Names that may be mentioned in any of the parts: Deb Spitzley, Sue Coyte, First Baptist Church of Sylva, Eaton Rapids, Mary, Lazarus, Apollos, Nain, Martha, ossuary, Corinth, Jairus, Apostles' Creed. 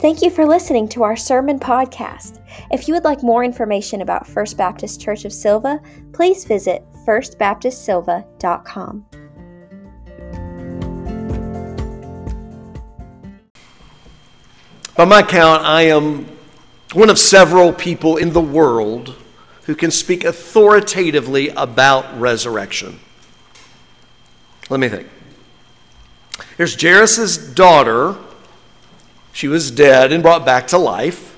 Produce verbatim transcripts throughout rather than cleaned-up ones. Thank you for listening to our sermon podcast. If you would like more information about First Baptist Church of Sylva, please visit first baptist sylva dot com. By my count, I am one of several people in the world who can speak authoritatively about resurrection. Let me think. Here's Jairus' daughter. She was dead and brought back to life.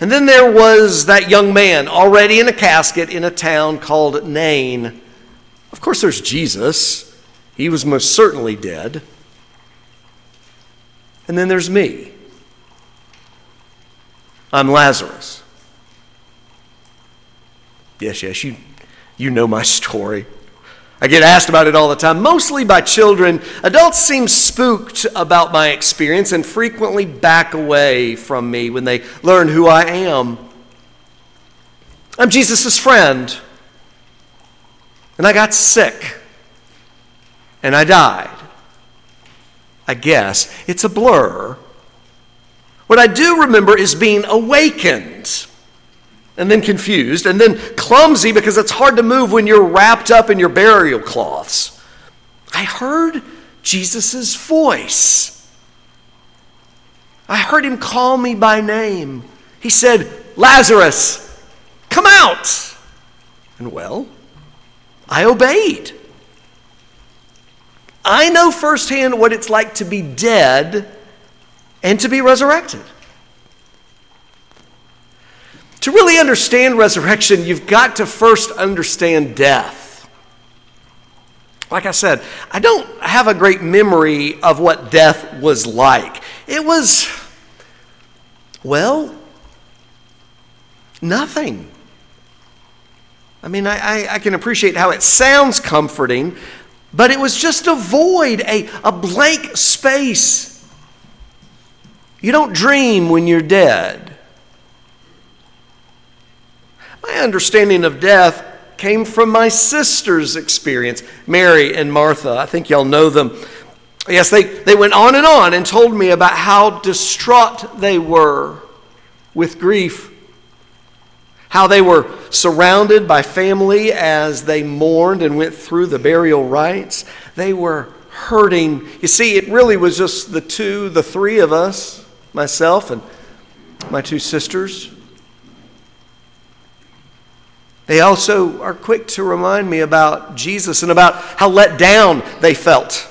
And then there was that young man already in a casket in a town called Nain. Of course, there's Jesus. He was most certainly dead. And then there's me. I'm Lazarus. Yes, yes, you, you know my story. I get asked about it all the time, mostly by children. Adults seem spooked about my experience and frequently back away from me when they learn who I am. I'm Jesus' friend, and I got sick, and I died. I guess it's a blur. What I do remember is being awakened, and then confused, and then clumsy because it's hard to move when you're wrapped up in your burial cloths. I heard Jesus' voice. I heard him call me by name. He said, "Lazarus, come out." And well, I obeyed. I know firsthand what it's like to be dead and to be resurrected. To really understand resurrection, you've got to first understand death. Like I said, I don't have a great memory of what death was like. It was, well, nothing. I mean, I, I, I can appreciate how it sounds comforting, but it was just a void, a, a blank space. You don't dream when you're dead. My understanding of death came from my sister's experience, Mary and Martha. I think y'all know them. Yes, they, they went on and on and told me about how distraught they were with grief, how they were surrounded by family as they mourned and went through the burial rites. They were hurting. You see, it really was just the two, the three of us, myself and my two sisters. They also are quick to remind me about Jesus and about how let down they felt,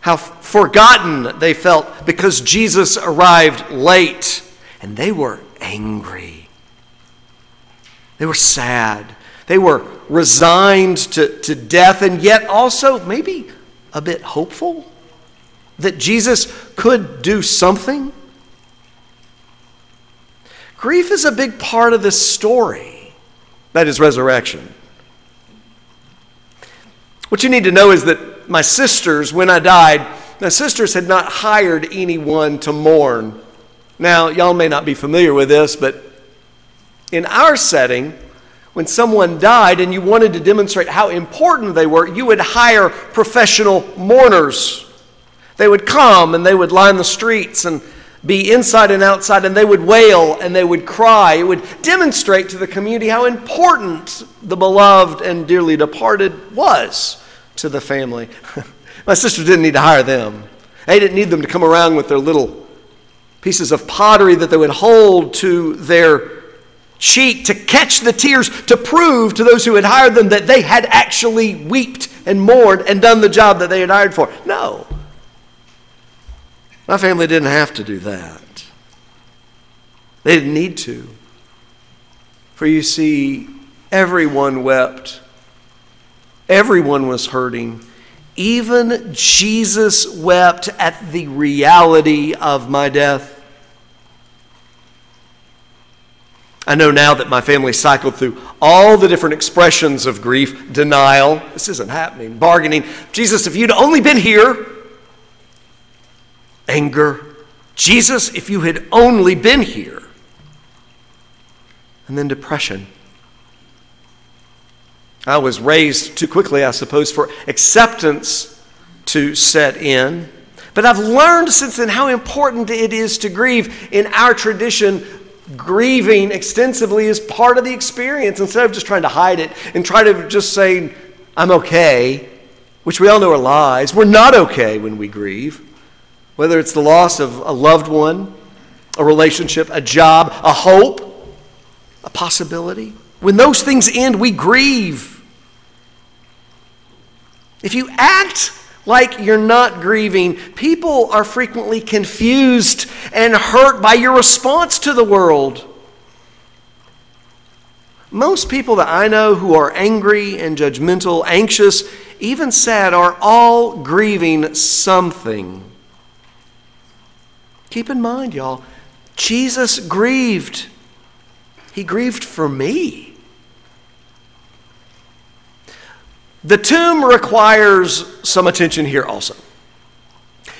how forgotten they felt because Jesus arrived late, and they were angry. They were sad. They were resigned to, to death, and yet also maybe a bit hopeful that Jesus could do something. Grief is a big part of this story. That is resurrection. What you need to know is that my sisters, when I died, my sisters had not hired anyone to mourn. Now, y'all may not be familiar with this, but in our setting, when someone died and you wanted to demonstrate how important they were, you would hire professional mourners. They would come and they would line the streets and be inside and outside, and they would wail and they would cry. It would demonstrate to the community how important the beloved and dearly departed was to the family. My sister didn't need to hire them. They didn't need them to come around with their little pieces of pottery that they would hold to their cheek to catch the tears, to prove to those who had hired them that they had actually wept and mourned and done the job that they had hired for. No. My family didn't have to do that. They didn't need to. For you see, everyone wept. Everyone was hurting. Even Jesus wept at the reality of my death. I know now that my family cycled through all the different expressions of grief, denial, this isn't happening, bargaining. Jesus, if you'd only been here. Anger. Jesus, if you had only been here. And then depression. I was raised too quickly, I suppose, for acceptance to set in. But I've learned since then how important it is to grieve. In our tradition, grieving extensively is part of the experience. Instead of just trying to hide it and try to just say, I'm okay, which we all know are lies. We're not okay when we grieve, whether it's the loss of a loved one, a relationship, a job, a hope, a possibility. When those things end, we grieve. If you act like you're not grieving, people are frequently confused and hurt by your response to the world. Most people that I know who are angry and judgmental, anxious, even sad, are all grieving something. Keep in mind, y'all, Jesus grieved. He grieved for me. The tomb requires some attention here also.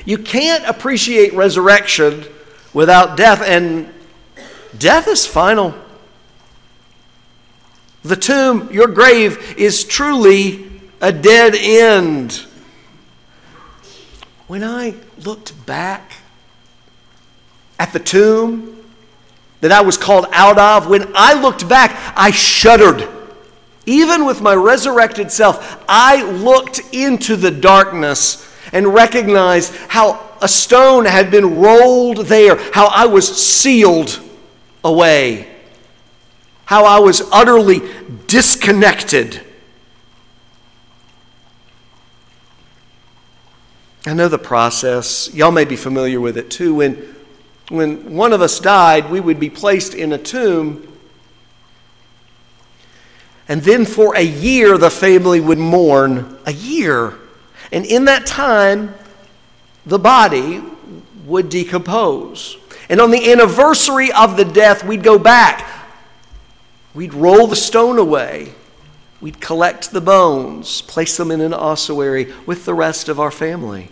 You can't appreciate resurrection without death, and death is final. The tomb, your grave, is truly a dead end. When I looked back at the tomb that I was called out of, when I looked back, I shuddered. Even with my resurrected self, I looked into the darkness and recognized how a stone had been rolled there, how I was sealed away, how I was utterly disconnected. I know the process. Y'all may be familiar with it too. When When one of us died, we would be placed in a tomb. And then for a year, the family would mourn. A year. And in that time, the body would decompose. And on the anniversary of the death, we'd go back. We'd roll the stone away. We'd collect the bones, place them in an ossuary with the rest of our family.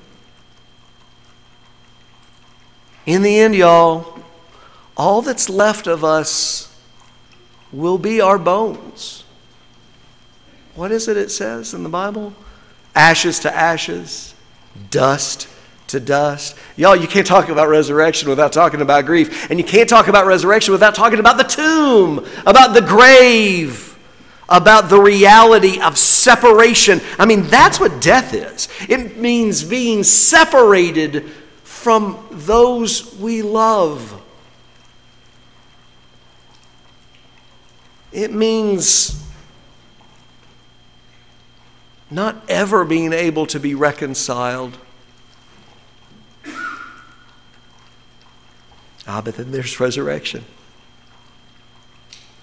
In the end, y'all, all that's left of us will be our bones. What is it it says in the Bible? Ashes to ashes, dust to dust. Y'all, you can't talk about resurrection without talking about grief. And you can't talk about resurrection without talking about the tomb, about the grave, about the reality of separation. I mean, that's what death is. It means being separated from those we love. It means not ever being able to be reconciled. Ah, but then there's resurrection.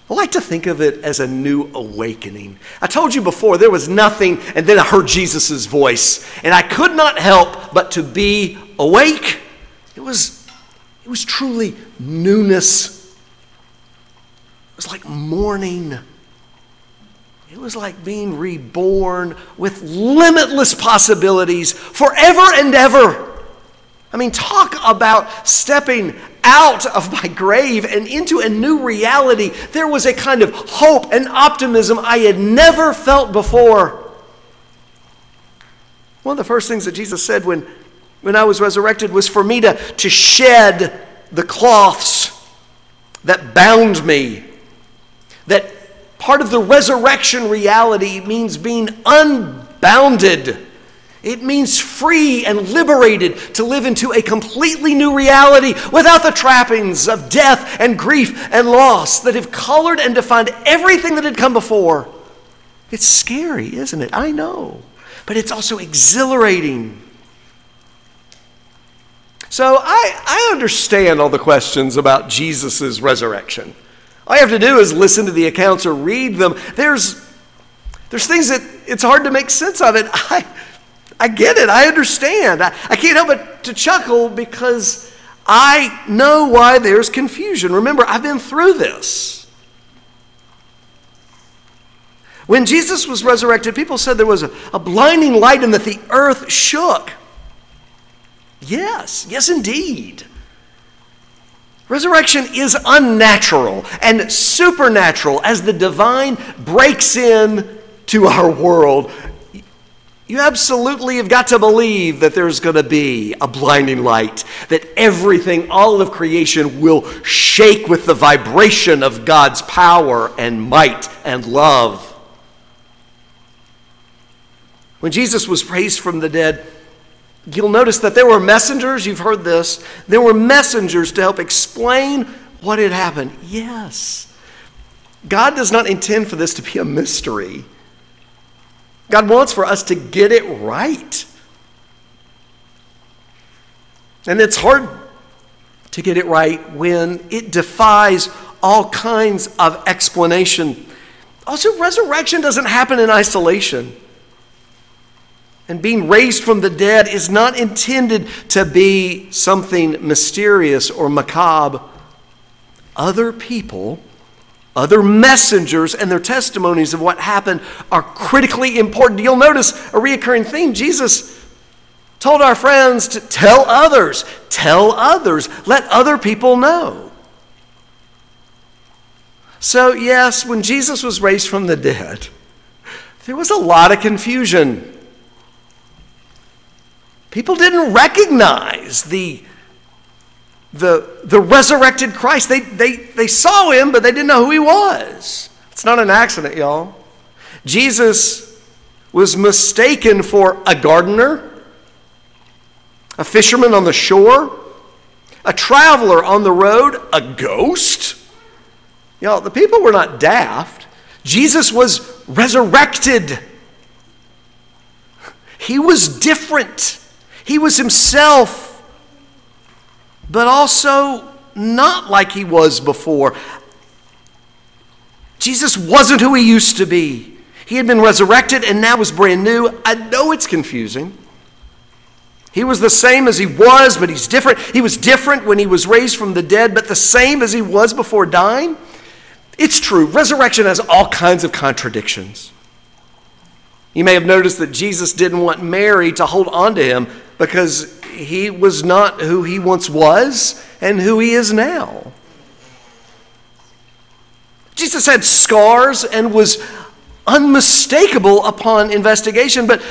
I like to think of it as a new awakening. I told you before, there was nothing, and then I heard Jesus' voice, and I could not help but to be awake. It was, it was truly newness. It was like morning. It was like being reborn with limitless possibilities forever and ever. I mean, talk about stepping out of my grave and into a new reality. There was a kind of hope and optimism I had never felt before. One of the first things that Jesus said when, when I was resurrected was for me to, to shed the cloths that bound me. That part of the resurrection reality means being unbounded. It means free and liberated to live into a completely new reality without the trappings of death and grief and loss that have colored and defined everything that had come before. It's scary, isn't it? I know. But it's also exhilarating. So I, I understand all the questions about Jesus' resurrection. All you have to do is listen to the accounts or read them. There's, there's things that it's hard to make sense of it. I... I get it. I understand. I, I can't help but to chuckle because I know why there's confusion. Remember, I've been through this. When Jesus was resurrected, people said there was a, a blinding light and that the earth shook. Yes, yes indeed. Resurrection is unnatural and supernatural as the divine breaks in to our world. You absolutely have got to believe that there's going to be a blinding light, that everything, all of creation, will shake with the vibration of God's power and might and love. When Jesus was raised from the dead, you'll notice that there were messengers, you've heard this, there were messengers to help explain what had happened. Yes, God does not intend for this to be a mystery. God wants for us to get it right. And it's hard to get it right when it defies all kinds of explanation. Also, resurrection doesn't happen in isolation. And being raised from the dead is not intended to be something mysterious or macabre. Other people, other messengers and their testimonies of what happened are critically important. You'll notice a reoccurring theme. Jesus told our friends to tell others, tell others, let other people know. So yes, when Jesus was raised from the dead, there was a lot of confusion. People didn't recognize the The, the resurrected Christ. They, they, they saw him, but they didn't know who he was. It's not an accident, y'all. Jesus was mistaken for a gardener, a fisherman on the shore, a traveler on the road, a ghost. Y'all, the people were not daft. Jesus was resurrected. He was different. He was himself, but also not like he was before. Jesus wasn't who he used to be. He had been resurrected and now was brand new. I know it's confusing. He was the same as he was, but he's different. He was different when he was raised from the dead, but the same as he was before dying. It's true, resurrection has all kinds of contradictions. You may have noticed that Jesus didn't want Mary to hold on to him because he was not who he once was and who he is now. Jesus had scars and was unmistakable upon investigation, but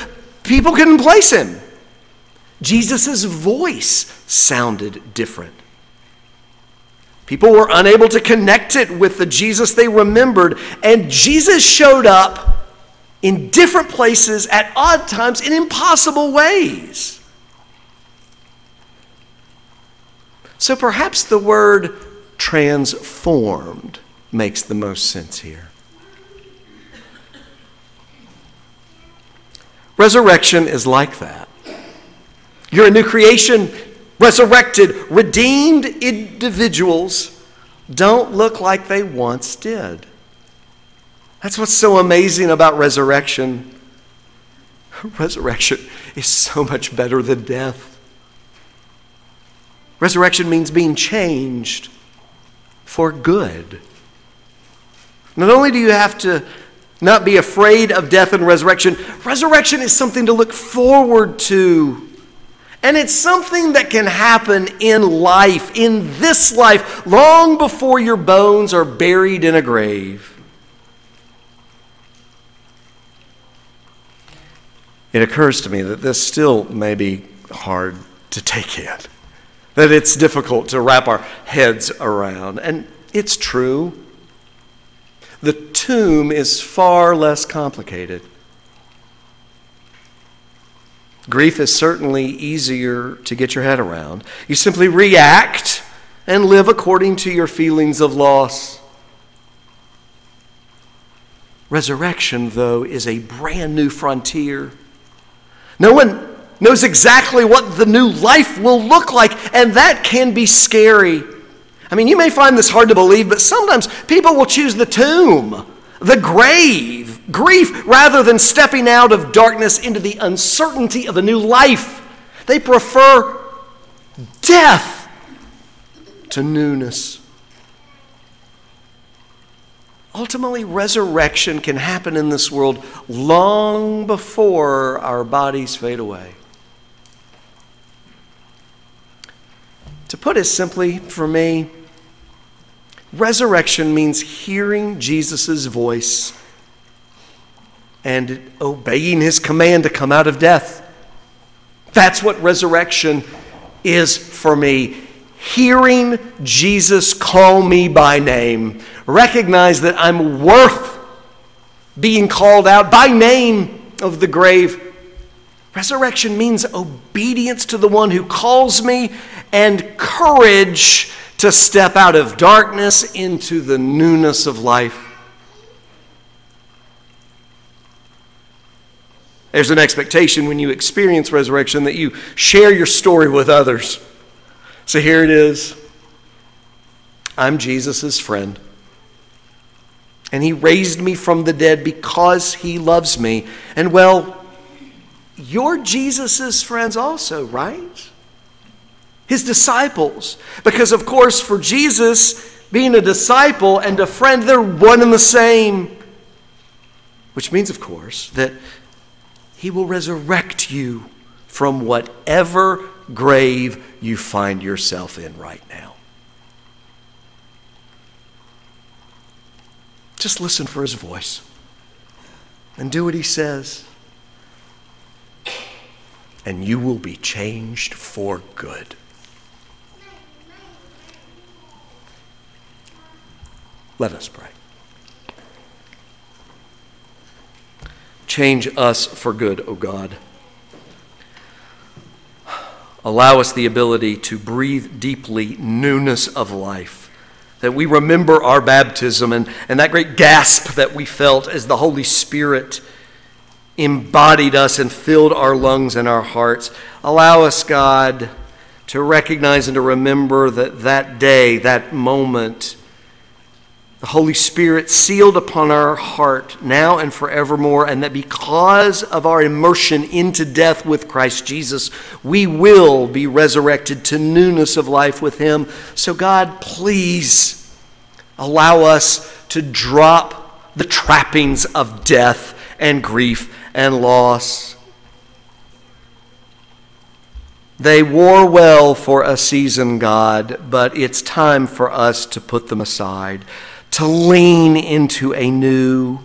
people couldn't place him. Jesus' voice sounded different. People were unable to connect it with the Jesus they remembered, and Jesus showed up in different places at odd times in impossible ways. So perhaps the word transformed makes the most sense here. Resurrection is like that. You're a new creation, resurrected, redeemed individuals don't look like they once did. That's what's so amazing about resurrection. Resurrection is so much better than death. Resurrection means being changed for good. Not only do you have to not be afraid of death and resurrection, resurrection is something to look forward to. And it's something that can happen in life, in this life, long before your bones are buried in a grave. It occurs to me that this still may be hard to take in, that it's difficult to wrap our heads around. And it's true. The tomb is far less complicated. Grief is certainly easier to get your head around. You simply react and live according to your feelings of loss. Resurrection, though, is a brand new frontier. No one knows exactly what the new life will look like, and that can be scary. I mean, you may find this hard to believe, but sometimes people will choose the tomb, the grave, grief, rather than stepping out of darkness into the uncertainty of a new life. They prefer death to newness. Ultimately, resurrection can happen in this world long before our bodies fade away. To put it simply, for me, resurrection means hearing Jesus' voice and obeying his command to come out of death. That's what resurrection is for me. Hearing Jesus call me by name. Recognize that I'm worth being called out by name of the grave. Resurrection means obedience to the one who calls me and courage to step out of darkness into the newness of life. There's an expectation when you experience resurrection that you share your story with others. So here it is. I'm Jesus' friend. And he raised me from the dead because he loves me. And well, you're Jesus' friends also, right? His disciples. Because, of course, for Jesus, being a disciple and a friend, they're one and the same. Which means, of course, that he will resurrect you from whatever grave you find yourself in right now. Just listen for his voice and do what he says. And you will be changed for good. Let us pray. Change us for good, O God. Allow us the ability to breathe deeply newness of life, that we remember our baptism and, and that great gasp that we felt as the Holy Spirit embodied us and filled our lungs and our hearts. Allow us, God, to recognize and to remember that that day, that moment, the Holy Spirit sealed upon our heart now and forevermore, and that because of our immersion into death with Christ Jesus, we will be resurrected to newness of life with him. So God, please allow us to drop the trappings of death and grief and loss. They wore well for a season, God, but it's time for us to put them aside, to lean into a new,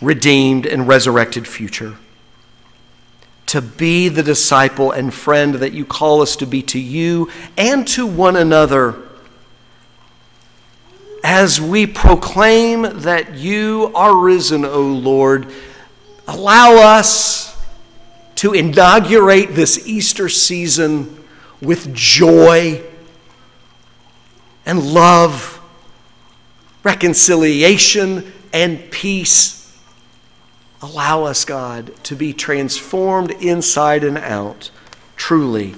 redeemed, and resurrected future, to be the disciple and friend that you call us to be to you and to one another, as we proclaim that you are risen, O Lord. Allow us to inaugurate this Easter season with joy and love, reconciliation and peace. Allow us, God, to be transformed inside and out. Truly,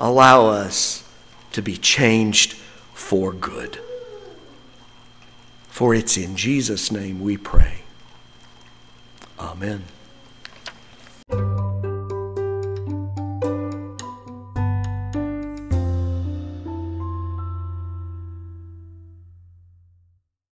allow us to be changed for good. For it's in Jesus' name we pray. Amen.